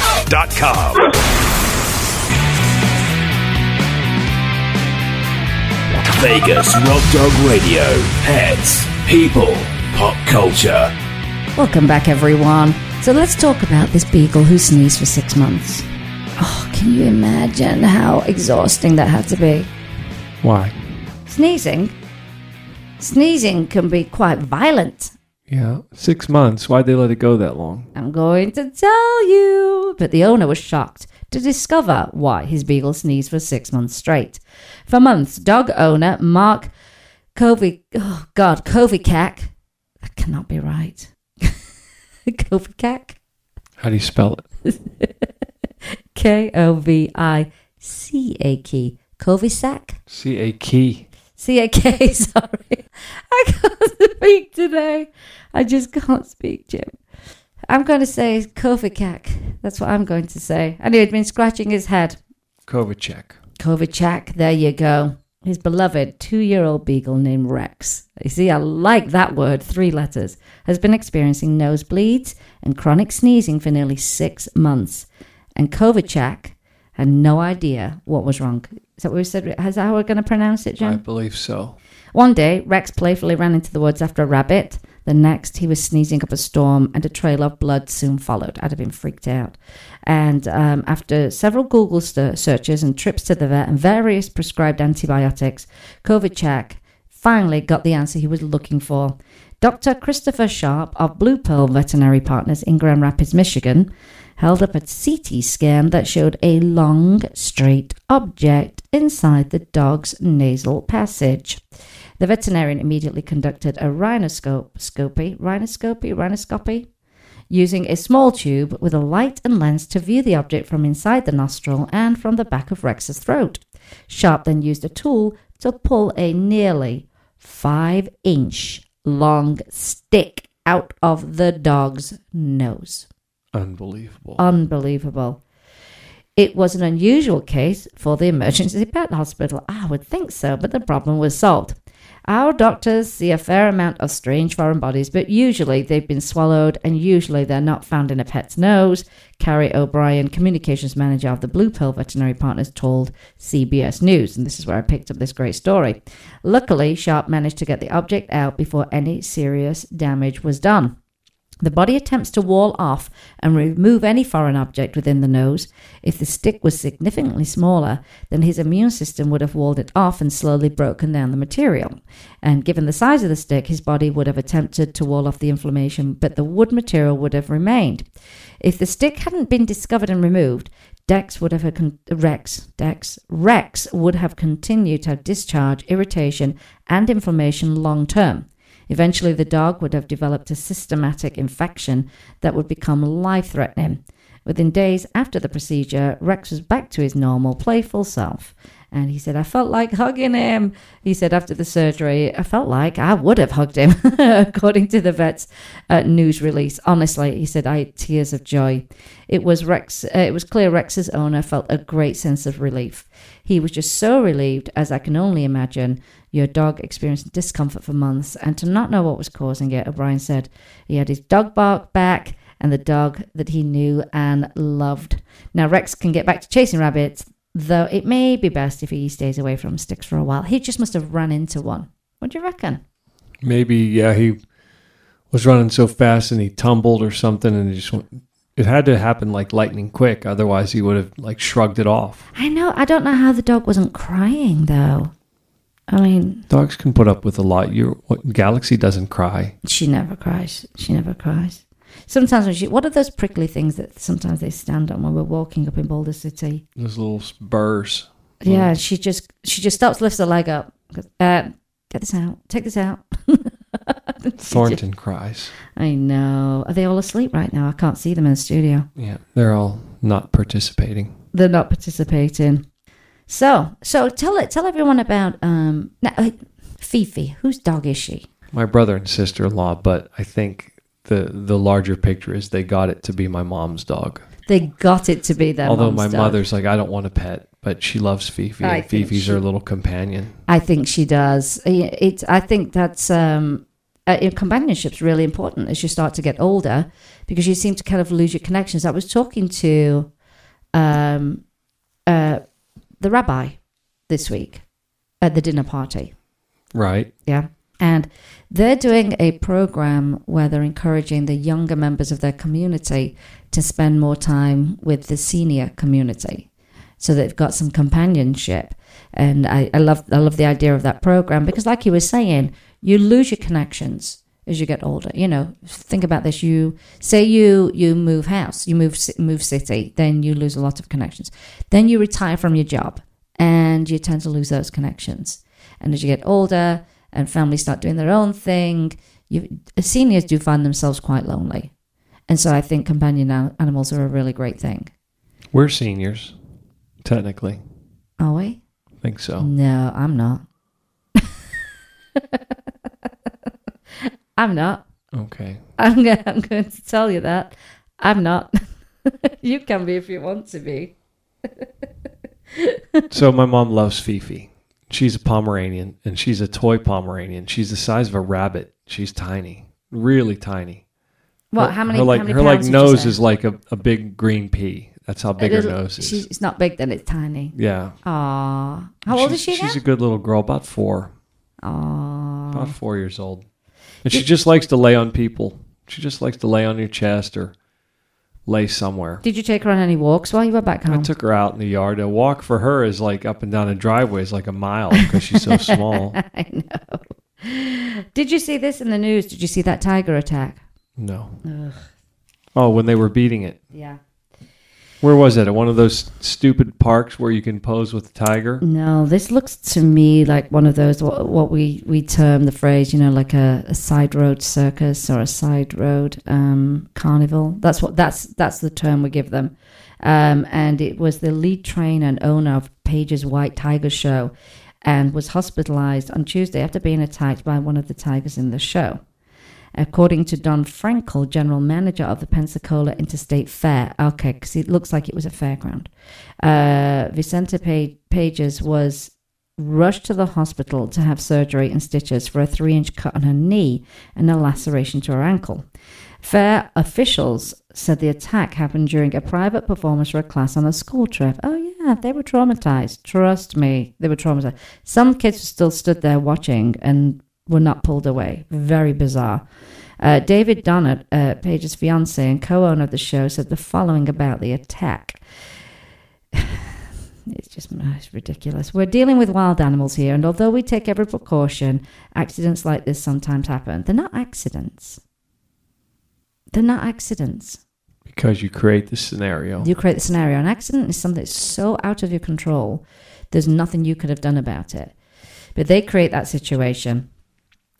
Vegas Rock Dog Radio. Pets, people, pop culture. Welcome back, everyone. So let's talk about this beagle who sneezed for 6 months. Oh, can you imagine how exhausting that had to be? Why? Sneezing can be quite violent. Yeah, 6 months. Why'd they let it go that long? I'm going to tell you. But the owner was shocked to discover why his beagle sneezed for 6 months straight. For months, dog owner Mark Kovacek. That cannot be right. Kovacek. How do you spell it? K-O-V-I-C-A-K. Kovacek? C-A-K, sorry. I can't speak today. I just can't speak, Jim. I'm going to say Kovacek. That's what I'm going to say. And he had been scratching his head. Kovacek, there you go. His beloved 2-year-old beagle named Rex. You see, I like that word, 3 letters, has been experiencing nosebleeds and chronic sneezing for nearly 6 months. And Kovacek had no idea what was wrong. Is that what we said? Is that how we're going to pronounce it, Jim? I believe so. One day, Rex playfully ran into the woods after a rabbit. The next, he was sneezing up a storm, and a trail of blood soon followed. I'd have been freaked out. And after several Google searches and trips to the vet and various prescribed antibiotics, Kovacek finally got the answer he was looking for. Dr. Christopher Sharp of Blue Pearl Veterinary Partners in Grand Rapids, Michigan, held up a CT scan that showed a long, straight object inside the dog's nasal passage. The veterinarian immediately conducted a rhinoscopy, using a small tube with a light and lens to view the object from inside the nostril and from the back of Rex's throat. Sharp then used a tool to pull a nearly 5-inch long stick out of the dog's nose. Unbelievable. It was an unusual case for the emergency pet hospital. I would think so, but the problem was solved. Our doctors see a fair amount of strange foreign bodies, but usually they've been swallowed and usually they're not found in a pet's nose, Carrie O'Brien, communications manager of the Blue Pearl Veterinary Partners, told CBS News. And this is where I picked up this great story. Luckily, Sharp managed to get the object out before any serious damage was done. The body attempts to wall off and remove any foreign object within the nose. If the stick was significantly smaller, then his immune system would have walled it off and slowly broken down the material. And given the size of the stick, his body would have attempted to wall off the inflammation, but the wood material would have remained. If the stick hadn't been discovered and removed, Rex would have continued to have discharge, irritation, and inflammation long term. Eventually, the dog would have developed a systematic infection that would become life-threatening. Within days after the procedure, Rex was back to his normal, playful self. And he said, I felt like hugging him. He said, after the surgery, I felt like I would have hugged him, according to the vet's news release. Honestly, he said, I had tears of joy. It was clear Rex's owner felt a great sense of relief. He was just so relieved, as I can only imagine. Your dog experienced discomfort for months, and to not know what was causing it, O'Brien said he had his dog bark back and the dog that he knew and loved. Now, Rex can get back to chasing rabbits, though it may be best if he stays away from sticks for a while. He just must have run into one. What do you reckon? Maybe, yeah, he was running so fast and he tumbled or something, and he just went... It had to happen like lightning quick, otherwise he would have like shrugged it off. I know. I don't know how the dog wasn't crying, though. I mean... Dogs can put up with a lot. Galaxy doesn't cry. She never cries. Sometimes when what are those prickly things that sometimes they stand on when we're walking up in Boulder City? Those little burrs. Yeah, she just stops, lifts her leg up. Goes, get this out. Take this out. Thornton cries. I know. Are they all asleep right now? I can't see them in the studio. Yeah, they're all not participating. So tell everyone about Fifi. Whose dog is she? My brother and sister-in-law, but I think the larger picture is they got it to be my mom's dog. Although my mother's like, I don't want a pet, but she loves Fifi. And Fifi's her little companion. I think she does. I think that's companionship's really important as you start to get older, because you seem to kind of lose your connections. I was talking to the rabbi this week at the dinner party. Right. Yeah. And they're doing a program where they're encouraging the younger members of their community to spend more time with the senior community so they've got some companionship. And I love the idea of that program, because like you were saying, you lose your connections as you get older. You know, think about this. You say you move house, you move city, then you lose a lot of connections. Then you retire from your job and you tend to lose those connections. And as you get older and families start doing their own thing, seniors do find themselves quite lonely. And so I think companion animals are a really great thing. We're seniors, technically. Are we? think so. No, I'm not. I'm not. Okay. I'm going to tell you that. I'm not. You can be if you want to be. So my mom loves Fifi. She's a Pomeranian, and she's a toy Pomeranian. She's the size of a rabbit. She's tiny, really tiny. What? How many pounds? Her nose is like a big green pea. That's how big her nose is. It's not big, then it's tiny. Yeah. Aww. How old is she now? She's a good little girl, about 4. Aww. About 4 years old. And she just likes to lay on people. She just likes to lay on your chest or lay somewhere. Did you take her on any walks while you were back home? I took her out in the yard. A walk for her is like up and down a driveway is like a mile because she's so small. I know. Did you see this in the news? Did you see that tiger attack? No. Ugh. Oh, when they were beating it. Yeah. Where was it? At one of those stupid parks where you can pose with the tiger? No, this looks to me like one of those, what we term the phrase, you know, like a side road circus or a side road carnival. That's the term we give them. And it was the lead trainer and owner of Page's White Tiger Show and was hospitalized on Tuesday after being attacked by one of the tigers in the show. According to Don Frankel, general manager of the Pensacola Interstate Fair. Okay, because it looks like it was a fairground. Vicente Pages was rushed to the hospital to have surgery and stitches for a 3-inch cut on her knee and a laceration to her ankle. Fair officials said the attack happened during a private performance for a class on a school trip. Oh, yeah, they were traumatized. Trust me, they were traumatized. Some kids still stood there watching and were not pulled away. Very bizarre. David Donat, Page's fiancé and co-owner of the show, said the following about the attack. It's ridiculous. We're dealing with wild animals here, and although we take every precaution, accidents like this sometimes happen. They're not accidents. They're not accidents. Because you create the scenario. You create the scenario. An accident is something that's so out of your control, there's nothing you could have done about it. But they create that situation.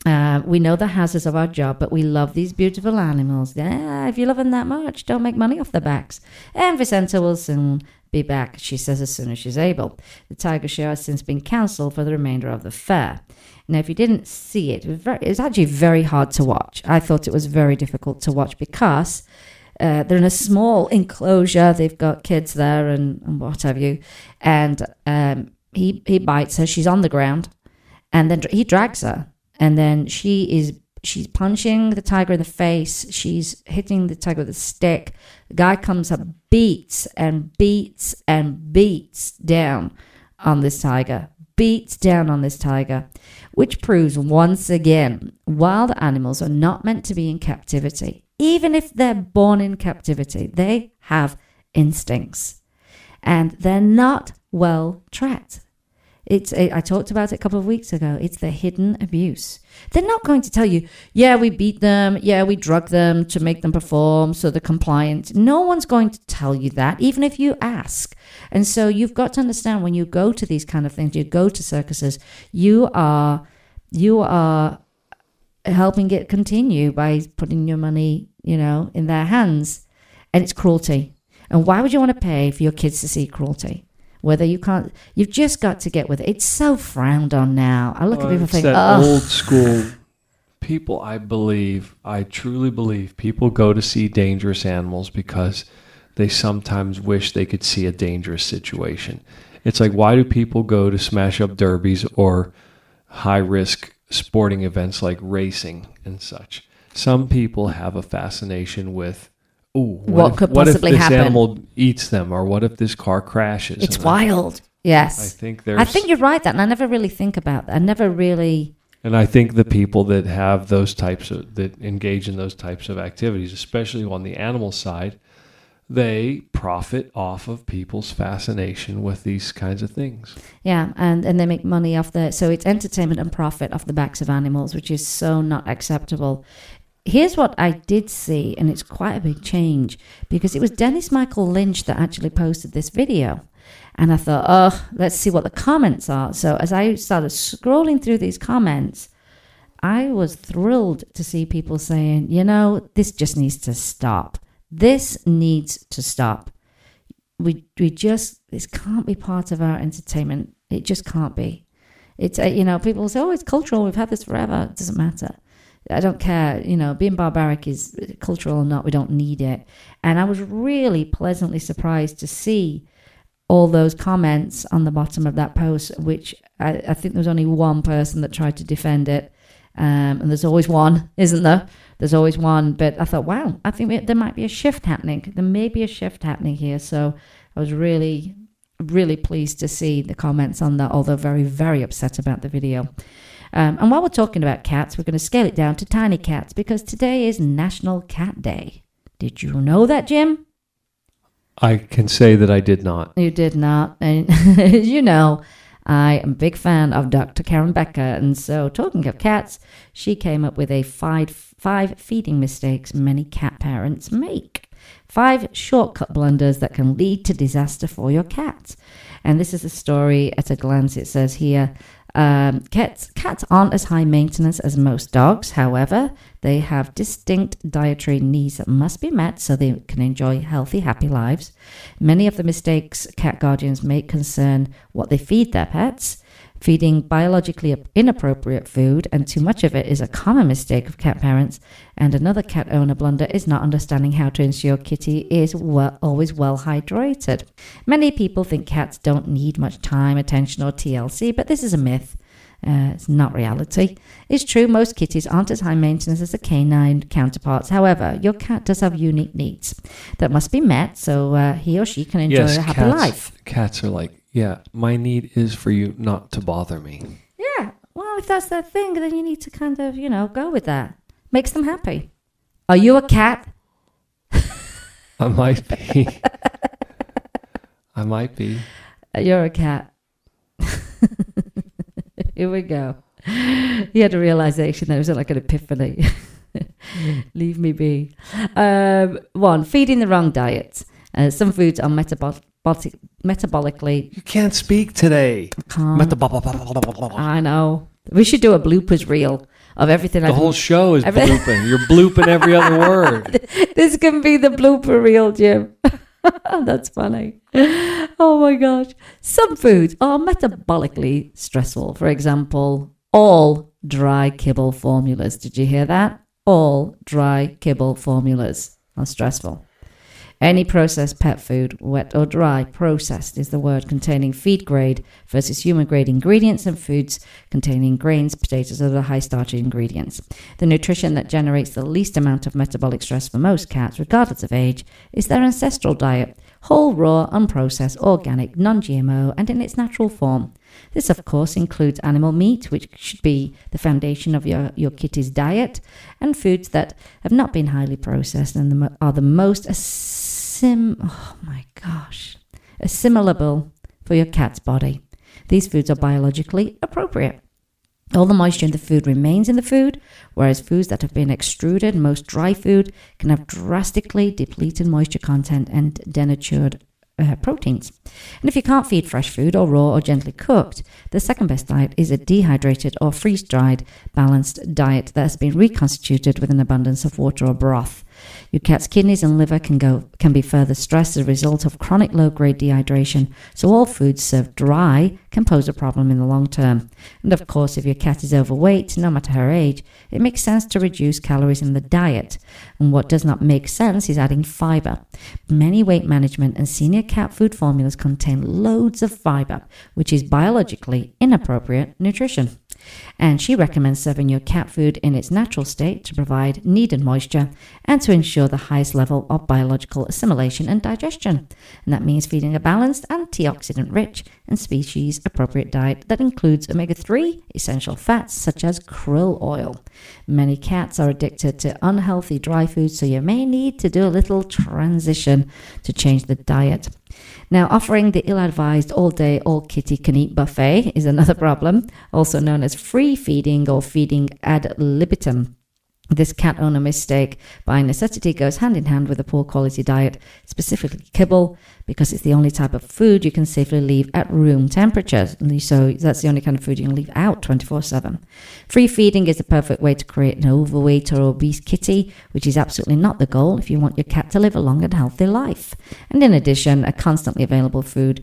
We know the hazards of our job, but we love these beautiful animals. Yeah, if you love them that much, don't make money off their backs. And Vicenta will soon be back, she says, as soon as she's able. The tiger show has since been cancelled for the remainder of the fair. Now, if you didn't see it, it was actually very hard to watch. I thought it was very difficult to watch because they're in a small enclosure. They've got kids there and what have you. And he bites her. She's on the ground. And then he drags her. And then she's punching the tiger in the face. She's hitting the tiger with a stick. The guy comes up, beats down on this tiger. Which proves once again, wild animals are not meant to be in captivity. Even if they're born in captivity, they have instincts. And they're not well tracked. I talked about it a couple of weeks ago. It's the hidden abuse. They're not going to tell you, yeah, we beat them. Yeah, we drug them to make them perform so they're compliant. No one's going to tell you that, even if you ask. And so you've got to understand when you go to these kind of things, you go to circuses, you are helping it continue by putting your money, you know, in their hands. And it's cruelty. And why would you want to pay for your kids to see cruelty? Whether you can't, you've just got to get with it. It's so frowned on now. I look at people think, old school people, I truly believe people go to see dangerous animals because they sometimes wish they could see a dangerous situation. It's like, why do people go to smash up derbies or high risk sporting events like racing and such? Some people have a fascination with, ooh, what could possibly happen? Animal eats them, or what if this car crashes? It's wild. Yes. I think you're right, and I never really think about that. And I think the people that have those types of, that engage in those types of activities, especially on the animal side, they profit off of people's fascination with these kinds of things. Yeah, and they make money off so it's entertainment and profit off the backs of animals, which is so not acceptable. Here's what I did see, and it's quite a big change, because it was Dennis Michael Lynch that actually posted this video. And I thought, let's see what the comments are. So as I started scrolling through these comments, I was thrilled to see people saying, you know, this just needs to stop. This needs to stop. This can't be part of our entertainment It just can't be. It's, you know, people say, oh, it's cultural. We've had this forever. It doesn't matter. I don't care. You know, being barbaric is cultural or not. We don't need it. And I was really pleasantly surprised to see all those comments on the bottom of that post, which I think there was only one person that tried to defend it. And there's always one, isn't there? There's always one. But I thought, wow, I think there might be a shift happening. There may be a shift happening here. So I was really, really pleased to see the comments on that, although very, very upset about the video. And while we're talking about cats, we're going to scale it down to tiny cats because today is National Cat Day. Did you know that, Jim? I can say that I did not. You did not. And as you know, I am a big fan of Dr. Karen Becker, and so talking of cats, she came up with a five feeding mistakes many cat parents make. 5 shortcut blunders that can lead to disaster for your cat. And this is the story at a glance. It says here, cats aren't as high maintenance as most dogs. However, they have distinct dietary needs that must be met so they can enjoy healthy, happy lives. Many of the mistakes cat guardians make concern what they feed their pets. Feeding biologically inappropriate food and too much of it is a common mistake of cat parents. And another cat owner blunder is not understanding how to ensure kitty is always well hydrated. Many people think cats don't need much time, attention, or TLC, but this is a myth. It's not reality. It's true, most kitties aren't as high maintenance as the canine counterparts. However, your cat does have unique needs that must be met so he or she can enjoy a happy life. Cats are like, yeah, my need is for you not to bother me. Yeah, well, if that's their thing, then you need to kind of, you know, go with that. Makes them happy. Are you a cat? I might be. I might be. You're a cat. Here we go. He had a realization that it was like an epiphany. Leave me be. 1, feeding the wrong diet. Some foods are metabolically. You can't speak today. I can't. I know. We should do a bloopers reel of everything. The whole show is blooping. You're blooping every other word. This can be the blooper reel, Jim. That's funny. Oh my gosh. Some foods are metabolically stressful. For example, all dry kibble formulas. Did you hear that? All dry kibble formulas are stressful. Any processed pet food, wet or dry, processed is the word, containing feed grade versus human grade ingredients and foods containing grains, potatoes, or other high starchy ingredients. The nutrition that generates the least amount of metabolic stress for most cats, regardless of age, is their ancestral diet, whole, raw, unprocessed, organic, non-GMO, and in its natural form. This, of course, includes animal meat, which should be the foundation of your kitty's diet, and foods that have not been highly processed and are the most assimilable for your cat's body. These foods are biologically appropriate. All the moisture in the food remains in the food, whereas foods that have been extruded, most dry food, can have drastically depleted moisture content and denatured proteins. And if you can't feed fresh food or raw or gently cooked, the second best diet is a dehydrated or freeze-dried balanced diet that has been reconstituted with an abundance of water or broth. Your cat's kidneys and liver can be further stressed as a result of chronic low-grade dehydration, so all foods served dry can pose a problem in the long term. And of course, if your cat is overweight, no matter her age, it makes sense to reduce calories in the diet. And what does not make sense is adding fiber. Many weight management and senior cat food formulas contain loads of fiber, which is biologically inappropriate nutrition. And she recommends serving your cat food in its natural state to provide needed moisture and to ensure the highest level of biological assimilation and digestion. And that means feeding a balanced, antioxidant-rich and species-appropriate diet that includes omega-3 essential fats such as krill oil. Many cats are addicted to unhealthy dry foods, so you may need to do a little transition to change the diet. Now, offering the ill-advised all-day, all-kitty-can-eat buffet is another problem, also known as free feeding or feeding ad libitum. This cat owner mistake by necessity goes hand in hand with a poor quality diet, specifically kibble, because it's the only type of food you can safely leave at room temperature. So that's the only kind of food you can leave out 24/7. Free feeding is the perfect way to create an overweight or obese kitty, which is absolutely not the goal if you want your cat to live a long and healthy life. And in addition, a constantly available food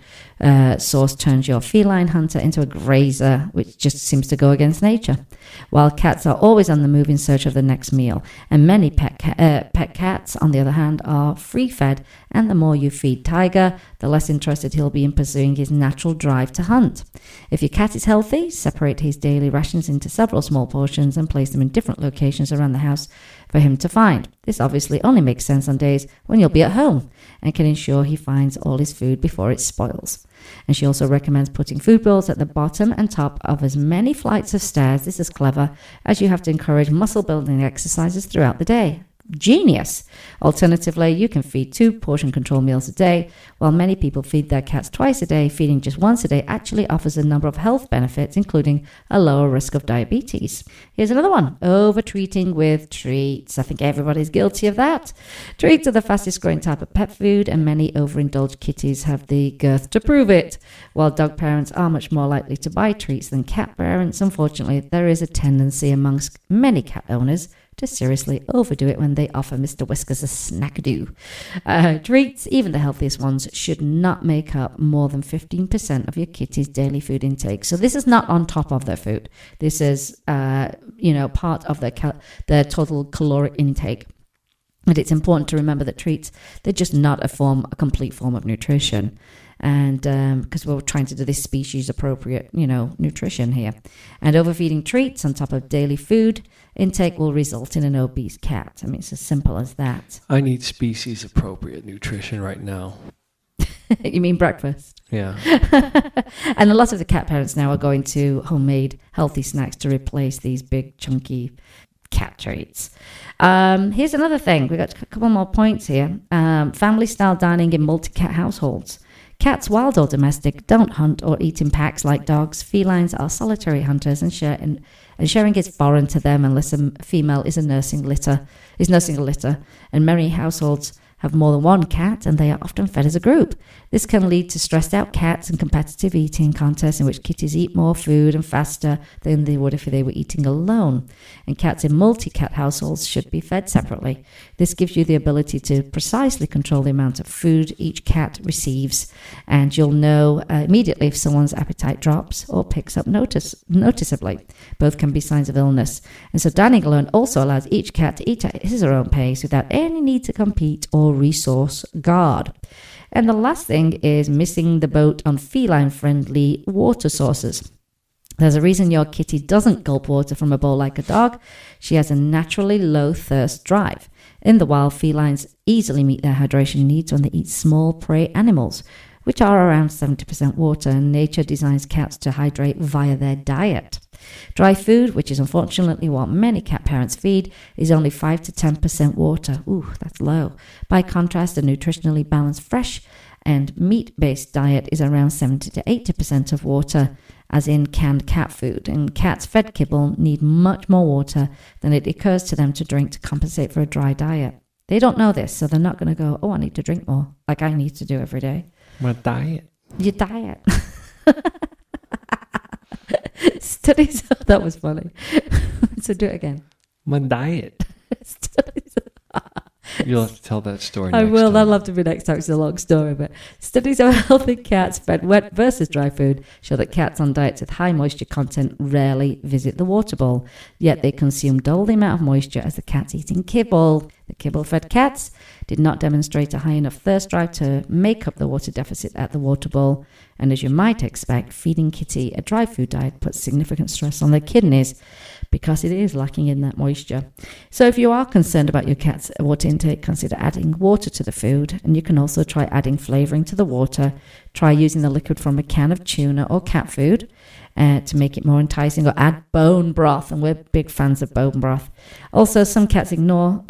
source turns your feline hunter into a grazer, which just seems to go against nature. While cats are always on the move in search of the next meal, and many pet cats, on the other hand, are free-fed, and the more you feed Tiger, the less interested he'll be in pursuing his natural drive to hunt. If your cat is healthy, separate his daily rations into several small portions and place them in different locations around the house for him to find. This obviously only makes sense on days when you'll be at home and can ensure he finds all his food before it spoils. And she also recommends putting food bowls at the bottom and top of as many flights of stairs, this is clever, as you have to encourage muscle building exercises throughout the day. Genius! Alternatively, you can feed 2 portion control meals a day. While many people feed their cats twice a day, feeding just once a day actually offers a number of health benefits, including a lower risk of diabetes. Here's another one. Over-treating with treats. I think everybody's guilty of that. Treats are the fastest growing type of pet food, and many overindulged kitties have the girth to prove it. While dog parents are much more likely to buy treats than cat parents, unfortunately, there is a tendency amongst many cat owners to seriously overdo it when they offer Mr. Whiskers a snackadoo. Treats, even the healthiest ones, should not make up more than 15% of your kitty's daily food intake. So this is not on top of their food. This is, part of their total caloric intake. And it's important to remember that treats, they're just not a complete form of nutrition. And because we're trying to do this species appropriate, nutrition here. And overfeeding treats on top of daily food intake will result in an obese cat. I mean, it's as simple as that. I need species appropriate nutrition right now. You mean breakfast? Yeah. And a lot of the cat parents now are going to homemade healthy snacks to replace these big chunky cat treats. Here's another thing. We've got a couple more points here. Family style dining in multi-cat households. Cats, wild or domestic, don't hunt or eat in packs like dogs. Felines are solitary hunters, and sharing is foreign to them unless a female is nursing a litter. And many households have more than one cat, and they are often fed as a group. This can lead to stressed out cats and competitive eating contests in which kitties eat more food and faster than they would if they were eating alone. And cats in multi-cat households should be fed separately. This gives you the ability to precisely control the amount of food each cat receives, and you'll know immediately if someone's appetite drops or picks up noticeably. Both can be signs of illness. And so dining alone also allows each cat to eat at his or her own pace without any need to compete or resource guard. And the last thing is missing the boat on feline-friendly water sources. There's a reason your kitty doesn't gulp water from a bowl like a dog. She has a naturally low thirst drive. In the wild, felines easily meet their hydration needs when they eat small prey animals, which are around 70% water, and nature designs cats to hydrate via their diet. Dry food, which is unfortunately what many cat parents feed, is only 5 to 10% water. Ooh, that's low. By contrast, a nutritionally balanced fresh and meat-based diet is around 70 to 80% of water, as in canned cat food. And cats fed kibble need much more water than it occurs to them to drink to compensate for a dry diet. They don't know this, so they're not going to go, I need to drink more, like I need to do every day. My diet. Your diet. Studies. That was funny. So do it again. My diet. Studies. You'll have to tell that story. I will. I'd love to be next time. It's a long story, but studies of healthy cats fed wet versus dry food show that cats on diets with high moisture content rarely visit the water bowl, yet they consume double the amount of moisture as the cats eating kibble. The kibble-fed cats did not demonstrate a high enough thirst drive to make up the water deficit at the water bowl, and as you might expect, feeding kitty a dry food diet puts significant stress on their kidneys because it is lacking in that moisture. So if you are concerned about your cat's water intake, consider adding water to the food, and you can also try adding flavoring to the water. Try using the liquid from a can of tuna or cat food to make it more enticing, or add bone broth, and we're big fans of bone broth. Also, some cats ignore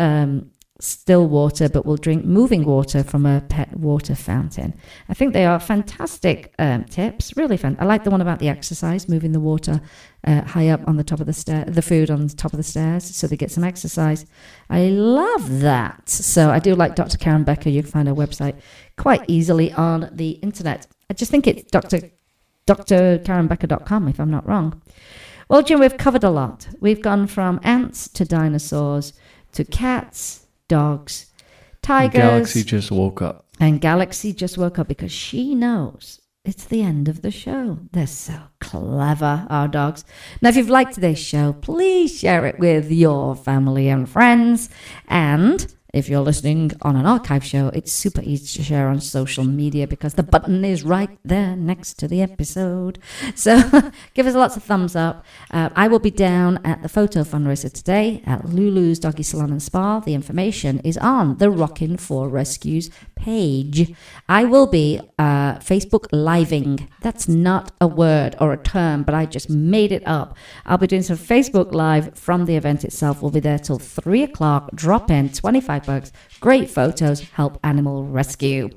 still water, but will drink moving water from a pet water fountain. I think they are fantastic tips, really fun. I like the one about the exercise, moving the water high up on the top of the stair, the food on the top of the stairs, so they get some exercise. I love that. So I do like Dr. Karen Becker. You can find her website quite easily on the internet. I just think it's drkarenbecker.com, if I'm not wrong. Well, Jim, we've covered a lot. We've gone from ants to dinosaurs to cats, dogs, tigers. And Galaxy just woke up. And Galaxy just woke up because she knows it's the end of the show. They're so clever, our dogs. Now, if you've liked today's show, please share it with your family and friends. And if you're listening on an archive show, it's super easy to share on social media because the button is right there next to the episode. So give us lots of thumbs up. I will be down at the photo fundraiser today at Lulu's Doggy Salon and Spa. The information is on the Rockin' for Rescues page. I will be Facebook living. That's not a word or a term, but I just made it up. I'll be doing some Facebook live from the event itself. We'll be there till 3 o'clock. Drop in, $25. Great photos, help animal rescue.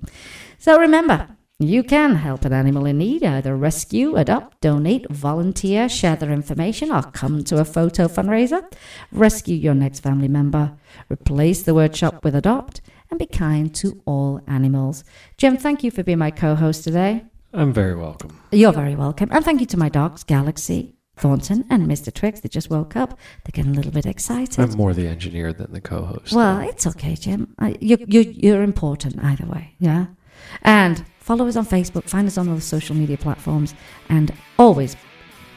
So remember, you can help an animal in need, either rescue, adopt, donate, volunteer, share their information, or come to a photo fundraiser. Rescue your next family member. Replace the word shop with adopt, and be kind to all animals. Jim, thank you for being my co-host today. I'm very welcome. You're very welcome. And thank you to my dogs, Galaxy, Thornton, and Mr. Twix. They just woke up. They're getting a little bit excited. I'm more the engineer than the co-host. Well, it's okay, Jim. You're important either way, yeah? And follow us on Facebook. Find us on all the social media platforms. And always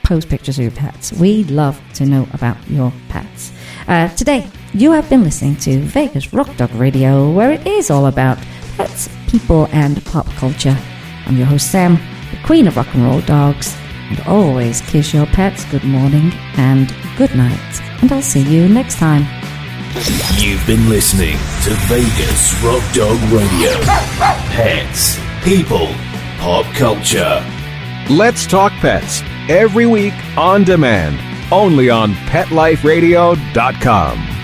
post pictures of your pets. We love to know about your pets. Today, you have been listening to Vegas Rock Dog Radio, where it is all about pets, people, and pop culture. I'm your host, Sam, the queen of rock and roll dogs. And always kiss your pets good morning and good night. And I'll see you next time. You've been listening to Vegas Rock Dog Radio. Pets, people, pop culture. Let's talk pets every week on demand. Only on PetLifeRadio.com.